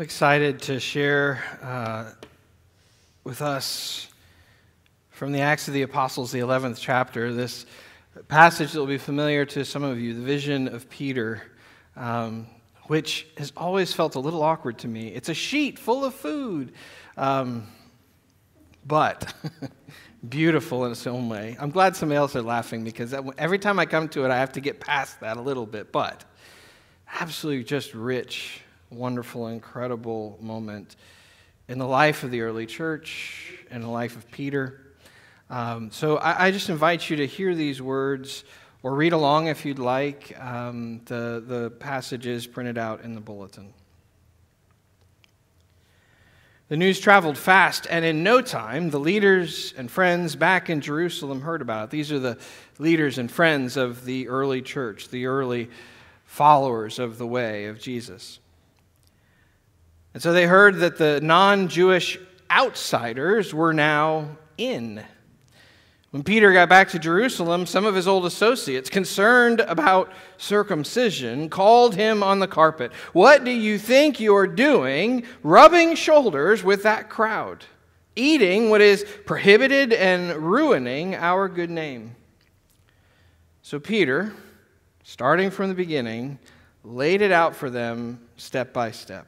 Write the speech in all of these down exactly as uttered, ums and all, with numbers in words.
I'm excited to share uh, with us from the Acts of the Apostles, the eleventh chapter, this passage that will be familiar to some of you, the vision of Peter, um, which has always felt a little awkward to me. It's a sheet full of food, um, but beautiful in its own way. I'm glad somebody else are laughing because that, every time I come to it, I have to get past that a little bit, but absolutely just rich, wonderful, incredible moment in the life of the early church, in the life of Peter. Um, so I, I just invite you to hear these words or read along if you'd like. Um, the, the passage is printed out in the bulletin. The news traveled fast, and in no time, the leaders and friends back in Jerusalem heard about it. These are the leaders and friends of the early church, the early followers of the way of Jesus. And so they heard that the non-Jewish outsiders were now in. When Peter got back to Jerusalem, some of his old associates, concerned about circumcision, called him on the carpet. "What do you think you're doing, rubbing shoulders with that crowd, eating what is prohibited and ruining our good name?" So Peter, starting from the beginning, laid it out for them step by step.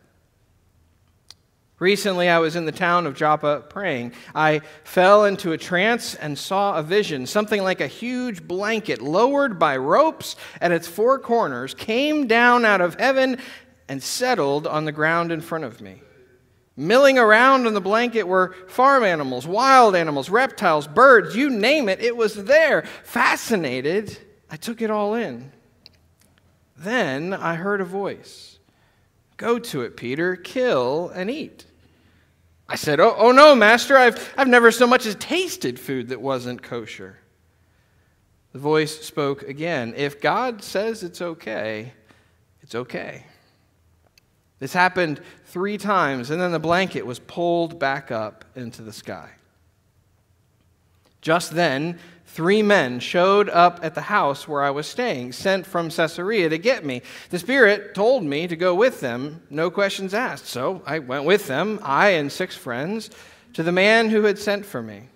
"Recently, I was in the town of Joppa praying. I fell into a trance and saw a vision. Something like a huge blanket lowered by ropes at its four corners came down out of heaven and settled on the ground in front of me. Milling around on the blanket were farm animals, wild animals, reptiles, birds, you name it. It was there. Fascinated, I took it all in. Then I heard a voice. 'Go to it, Peter. Kill and eat.' I said, oh, oh no, Master, I've, I've never so much as tasted food that wasn't kosher." The voice spoke again. "If God says it's okay, it's okay." This happened three times, and then the blanket was pulled back up into the sky. Just then, three men showed up at the house where I was staying, sent from Caesarea to get me. The Spirit told me to go with them, no questions asked. So I went with them, I and six friends, to the man who had sent for me.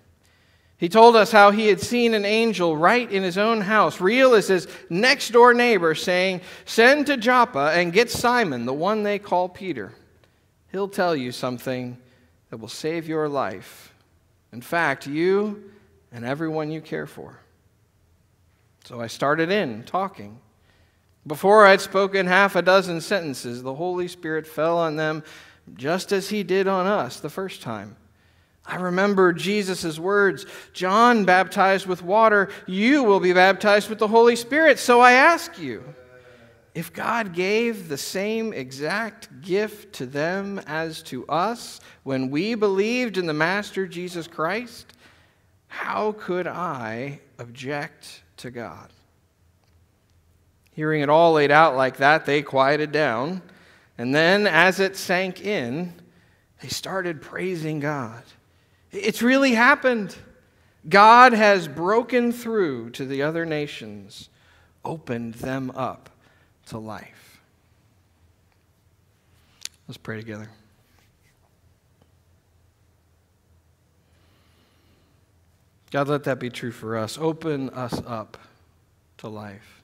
He told us how he had seen an angel right in his own house, real as his next-door neighbor, saying, 'Send to Joppa and get Simon, the one they call Peter. He'll tell you something that will save your life. In fact, you and everyone you care for.' So I started in, talking. Before I'd spoken half a dozen sentences, the Holy Spirit fell on them just as he did on us the first time. I remember Jesus' words, 'John baptized with water, you will be baptized with the Holy Spirit.' So I ask you, if God gave the same exact gift to them as to us when we believed in the Master Jesus Christ, how could I object to God?" Hearing it all laid out like that, they quieted down. And then, as it sank in, they started praising God. It's really happened. God has broken through to the other nations, opened them up to life. Let's pray together. God, let that be true for us. Open us up to life.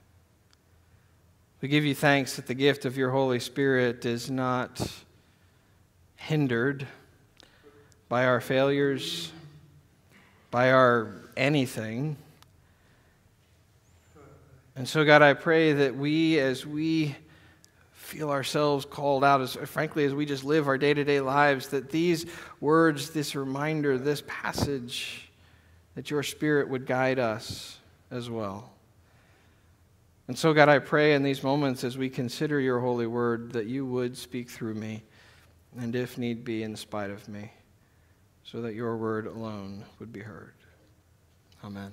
We give you thanks that the gift of your Holy Spirit is not hindered by our failures, by our anything. And so, God, I pray that we, as we feel ourselves called out, as frankly, as we just live our day-to-day lives, that these words, this reminder, this passage, that your Spirit would guide us as well. And so, God, I pray in these moments as we consider your holy word that you would speak through me, and if need be, in spite of me, so that your word alone would be heard. Amen.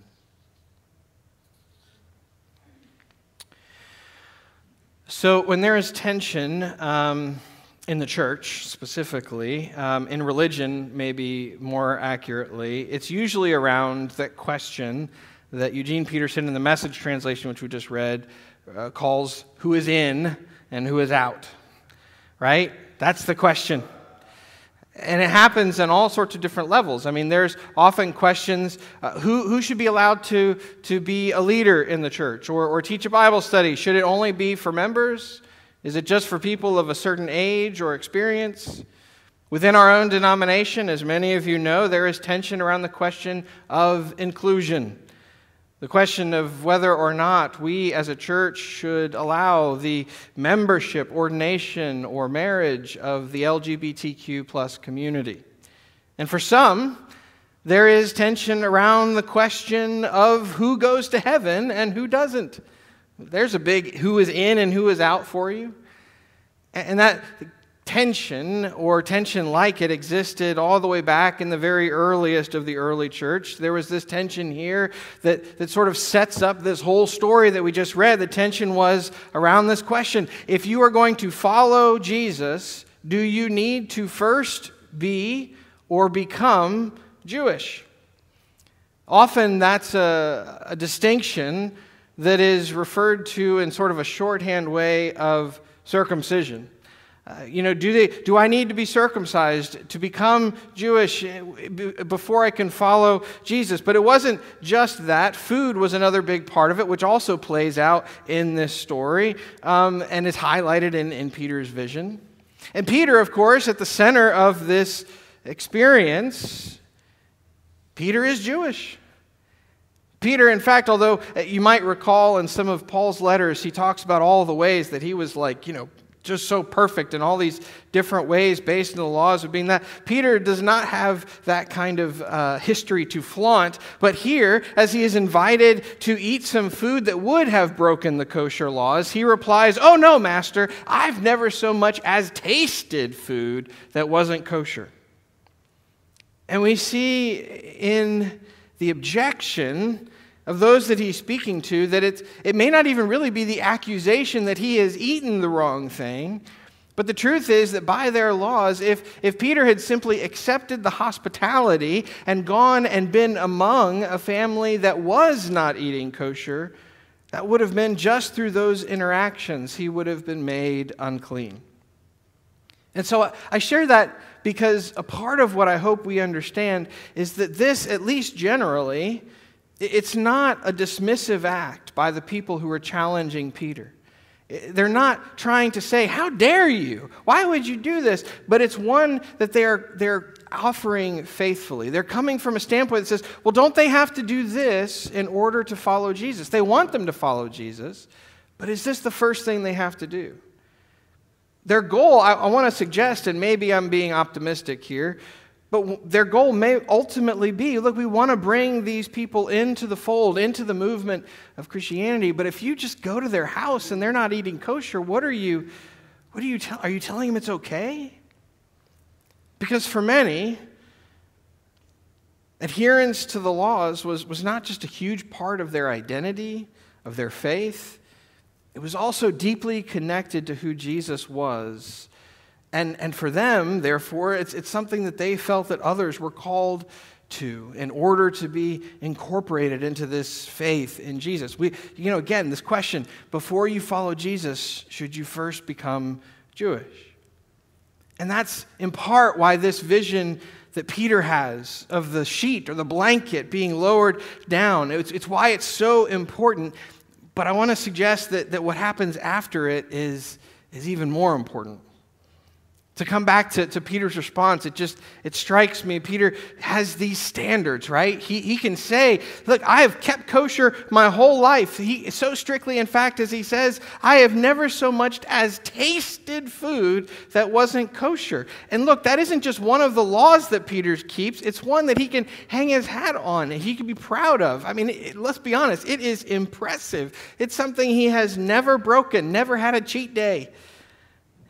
So when there is tension um, in the church, specifically, um, in religion, maybe more accurately, it's usually around that question that Eugene Peterson in the Message translation, which we just read, uh, calls who is in and who is out, right? That's the question. And it happens on all sorts of different levels. I mean, there's often questions, uh, who, who should be allowed to, to be a leader in the church or, or teach a Bible study? Should it only be for members? Is it just for people of a certain age or experience? Within our own denomination, as many of you know, there is tension around the question of inclusion. The question of whether or not we as a church should allow the membership, ordination, or marriage of the L G B T Q plus community. And for some, there is tension around the question of who goes to heaven and who doesn't. There's a big who is in and who is out for you. And that tension, or tension like it, existed all the way back in the very earliest of the early church. There was this tension here that, that sort of sets up this whole story that we just read. The tension was around this question. If you are going to follow Jesus, do you need to first be or become Jewish? Often that's a, a distinction that is referred to in sort of a shorthand way of circumcision. Uh, you know, do, they, do I need to be circumcised to become Jewish before I can follow Jesus? But it wasn't just that. Food was another big part of it, which also plays out in this story um, and is highlighted in, in Peter's vision. And Peter, of course, at the center of this experience, Peter is Jewish. Peter, in fact, although you might recall in some of Paul's letters, he talks about all the ways that he was like, you know, just so perfect in all these different ways based on the laws of being that. Peter does not have that kind of uh, history to flaunt, but here, as he is invited to eat some food that would have broken the kosher laws, he replies, "Oh no, Master, I've never so much as tasted food that wasn't kosher." And we see in the objection of those that he's speaking to, that it's, it may not even really be the accusation that he has eaten the wrong thing, but the truth is that by their laws, if, if Peter had simply accepted the hospitality and gone and been among a family that was not eating kosher, that would have been just through those interactions, he would have been made unclean. And so I share that because a part of what I hope we understand is that this, at least generally, it's not a dismissive act by the people who are challenging Peter. They're not trying to say, "How dare you? Why would you do this?" But it's one that they're they're offering faithfully. They're coming from a standpoint that says, well, don't they have to do this in order to follow Jesus? They want them to follow Jesus, but is this the first thing they have to do? Their goal, I, I want to suggest, and maybe I'm being optimistic here, but their goal may ultimately be, look, we want to bring these people into the fold, into the movement of Christianity, but if you just go to their house and they're not eating kosher, what are you, what are you, te- are you telling them it's okay? Because for many, adherence to the laws was, was not just a huge part of their identity, of their faith, it was also deeply connected to who Jesus was. And and for them, therefore, it's it's something that they felt that others were called to in order to be incorporated into this faith in Jesus. We, you know, again, this question, before you follow Jesus, should you first become Jewish? And that's in part why this vision that Peter has of the sheet or the blanket being lowered down, it's, it's why it's so important. But I want to suggest that, that what happens after it is, is even more important. To come back to, to Peter's response, it just, it strikes me. Peter has these standards, right? He, he can say, look, I have kept kosher my whole life. He, so strictly, in fact, as he says, I have never so much as tasted food that wasn't kosher. And look, that isn't just one of the laws that Peter keeps. It's one that he can hang his hat on and he can be proud of. I mean, it, let's be honest. It is impressive. It's something he has never broken, never had a cheat day.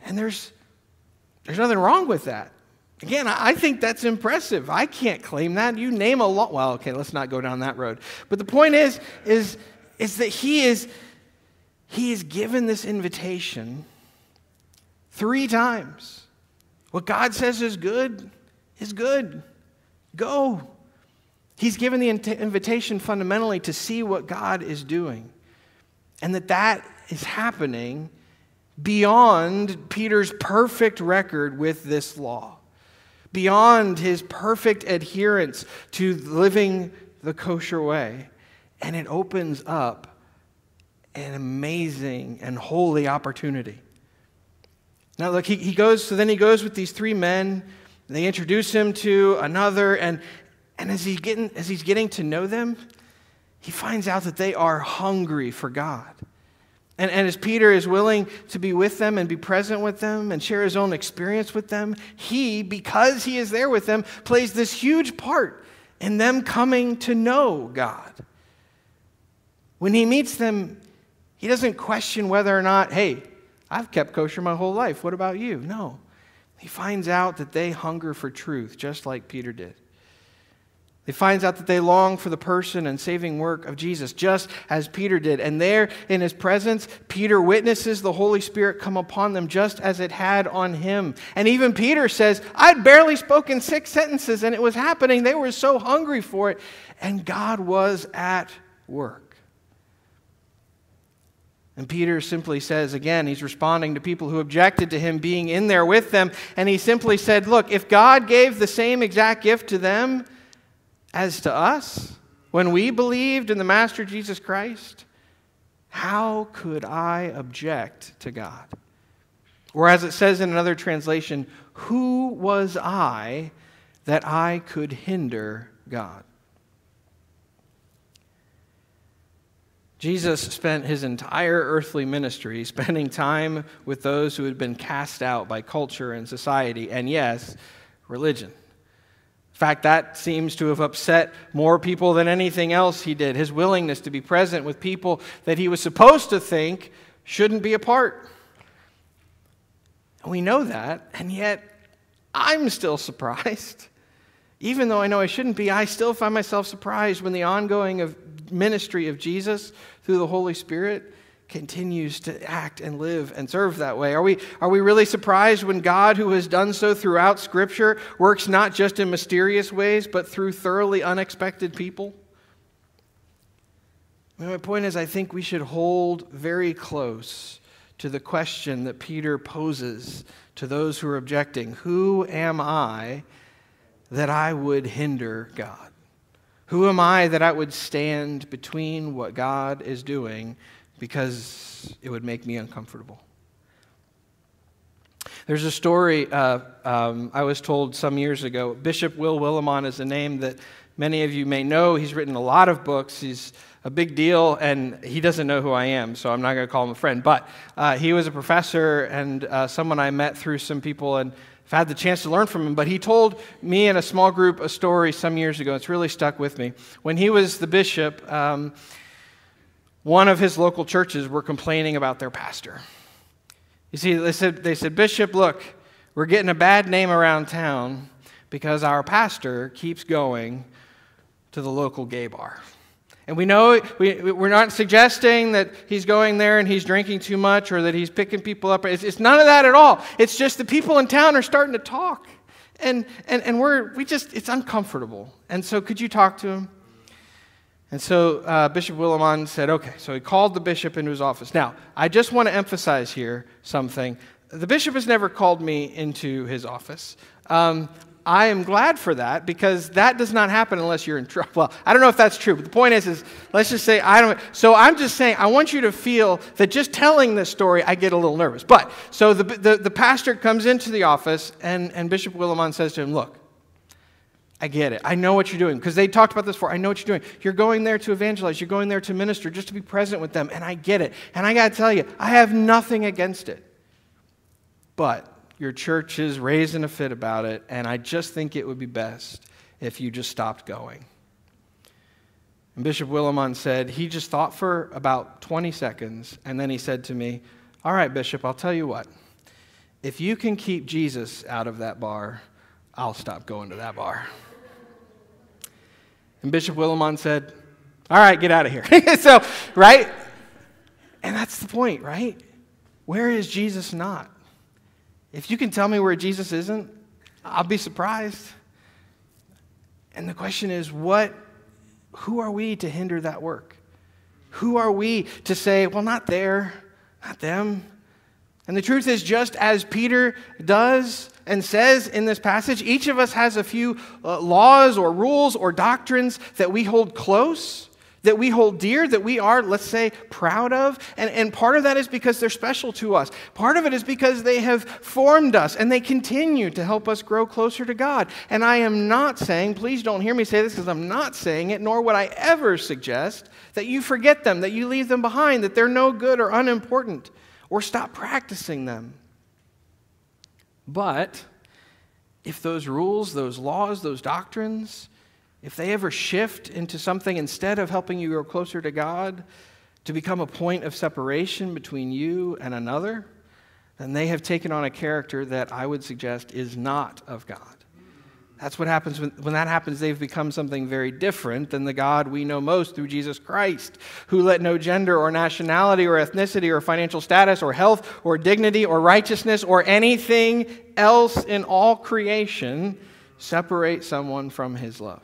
And there's There's nothing wrong with that. Again, I think that's impressive. I can't claim that. You name a law. Well, okay, let's not go down that road. But the point is, is, is that he is, he is given this invitation three times. What God says is good, is good. Go. He's given the invitation fundamentally to see what God is doing. And that that is happening beyond Peter's perfect record with this law, beyond his perfect adherence to living the kosher way, and it opens up an amazing and holy opportunity. Now look, he, he goes, so then he goes with these three men, and they introduce him to another, and, and as, he getting, as he's getting to know them, he finds out that they are hungry for God. And, and as Peter is willing to be with them and be present with them and share his own experience with them, he, because he is there with them, plays this huge part in them coming to know God. When he meets them, he doesn't question whether or not, hey, I've kept kosher my whole life. What about you? No. He finds out that they hunger for truth, just like Peter did. He finds out that they long for the person and saving work of Jesus, just as Peter did. And there in his presence, Peter witnesses the Holy Spirit come upon them just as it had on him. And even Peter says, I'd barely spoken six sentences and it was happening. They were so hungry for it. And God was at work. And Peter simply says, again, he's responding to people who objected to him being in there with them. And he simply said, look, if God gave the same exact gift to them as to us, when we believed in the Master Jesus Christ, how could I object to God? Or as it says in another translation, who was I that I could hinder God? Jesus spent his entire earthly ministry spending time with those who had been cast out by culture and society, and yes, religion. In fact, that seems to have upset more people than anything else he did, his willingness to be present with people that he was supposed to think shouldn't be a part. And we know that, and yet I'm still surprised. Even though I know I shouldn't be, I still find myself surprised when the ongoing of ministry of Jesus through the Holy Spirit continues to act and live and serve that way. Are we, are we really surprised when God, who has done so throughout Scripture, works not just in mysterious ways, but through thoroughly unexpected people? I mean, my point is, I think we should hold very close to the question that Peter poses to those who are objecting. Who am I that I would hinder God? Who am I that I would stand between what God is doing because it would make me uncomfortable? There's a story uh, um, I was told some years ago. Bishop Will Willimon is a name that many of you may know. He's written a lot of books. He's a big deal, and he doesn't know who I am, so I'm not going to call him a friend. But uh, he was a professor and uh, someone I met through some people, and I've had the chance to learn from him, but he told me and a small group a story some years ago. It's really stuck with me. When he was the bishop, um, one of his local churches were complaining about their pastor. You see, they said, they said, Bishop, look, we're getting a bad name around town because our pastor keeps going to the local gay bar. And we know, we, we're not suggesting that he's going there and he's drinking too much or that he's picking people up. It's, it's none of that at all. It's just the people in town are starting to talk. And, and, and we're, we just, it's uncomfortable. And so could you talk to him? And so uh, Bishop Willimon said, okay. So he called the bishop into his office. Now, I just want to emphasize here something. The bishop has never called me into his office. Um I am glad for that, because that does not happen unless you're in trouble. Well, I don't know if that's true, but the point is, is let's just say I don't. So I'm just saying I want you to feel that just telling this story, I get a little nervous. But so the the, the pastor comes into the office, and, and Bishop Willimon says to him, look, I get it. I know what you're doing, because they talked about this before. I know what you're doing. You're going there to evangelize. You're going there to minister, just to be present with them, and I get it. And I got to tell you, I have nothing against it. But your church is raising a fit about it, and I just think it would be best if you just stopped going. And Bishop Willimon said, he just thought for about twenty seconds, and then he said to me, all right, Bishop, I'll tell you what. If you can keep Jesus out of that bar, I'll stop going to that bar. And Bishop Willimon said, all right, get out of here. So, right? And that's the point, right? Where is Jesus not? If you can tell me where Jesus isn't, I'll be surprised. And the question is, what? Who are we to hinder that work? Who are we to say, well, not there, not them? And the truth is, just as Peter does and says in this passage, each of us has a few uh, laws or rules or doctrines that we hold close, that we hold dear, that we are, let's say, proud of. And, and part of that is because they're special to us. Part of it is because they have formed us, and they continue to help us grow closer to God. And I am not saying, please don't hear me say this because I'm not saying it, nor would I ever suggest that you forget them, that you leave them behind, that they're no good or unimportant, or stop practicing them. But if those rules, those laws, those doctrines, if they ever shift into something instead of helping you grow closer to God, to become a point of separation between you and another, then they have taken on a character that I would suggest is not of God. That's what happens when, when that happens. They've become something very different than the God we know most through Jesus Christ, who let no gender or nationality or ethnicity or financial status or health or dignity or righteousness or anything else in all creation separate someone from his love.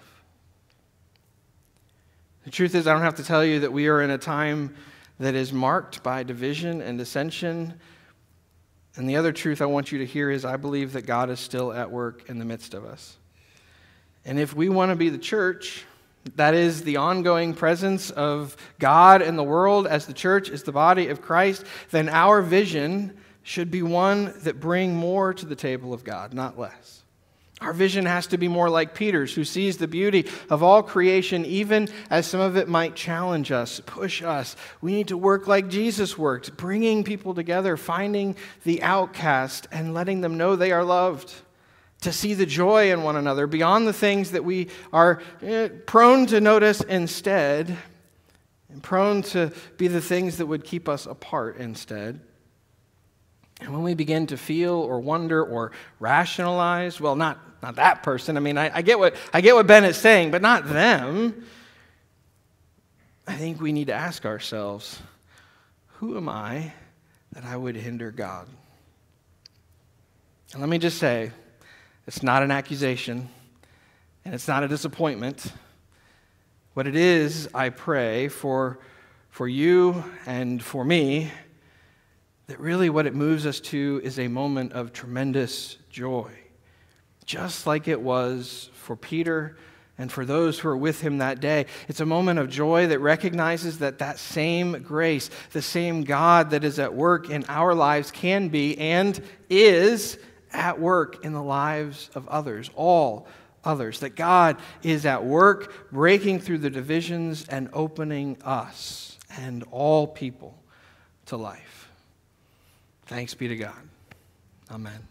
The truth is, I don't have to tell you that we are in a time that is marked by division and dissension. And the other truth I want you to hear is I believe that God is still at work in the midst of us. And if we want to be the church, that is the ongoing presence of God in the world as the church is the body of Christ, then our vision should be one that brings more to the table of God, not less. Our vision has to be more like Peter's, who sees the beauty of all creation, even as some of it might challenge us, push us. We need to work like Jesus worked, bringing people together, finding the outcast, and letting them know they are loved, to see the joy in one another beyond the things that we are prone to notice instead, and prone to be the things that would keep us apart instead. And when we begin to feel or wonder or rationalize, well, not, not that person. I mean, I, I get what I get what Ben is saying, but not them. I think we need to ask ourselves, who am I that I would hinder God? And let me just say, it's not an accusation, and it's not a disappointment. What it is, I pray, for, for you and for me, that really what it moves us to is a moment of tremendous joy, just like it was for Peter and for those who were with him that day. It's a moment of joy that recognizes that that same grace, the same God that is at work in our lives can be and is at work in the lives of others, all others, that God is at work breaking through the divisions and opening us and all people to life. Thanks be to God. Amen.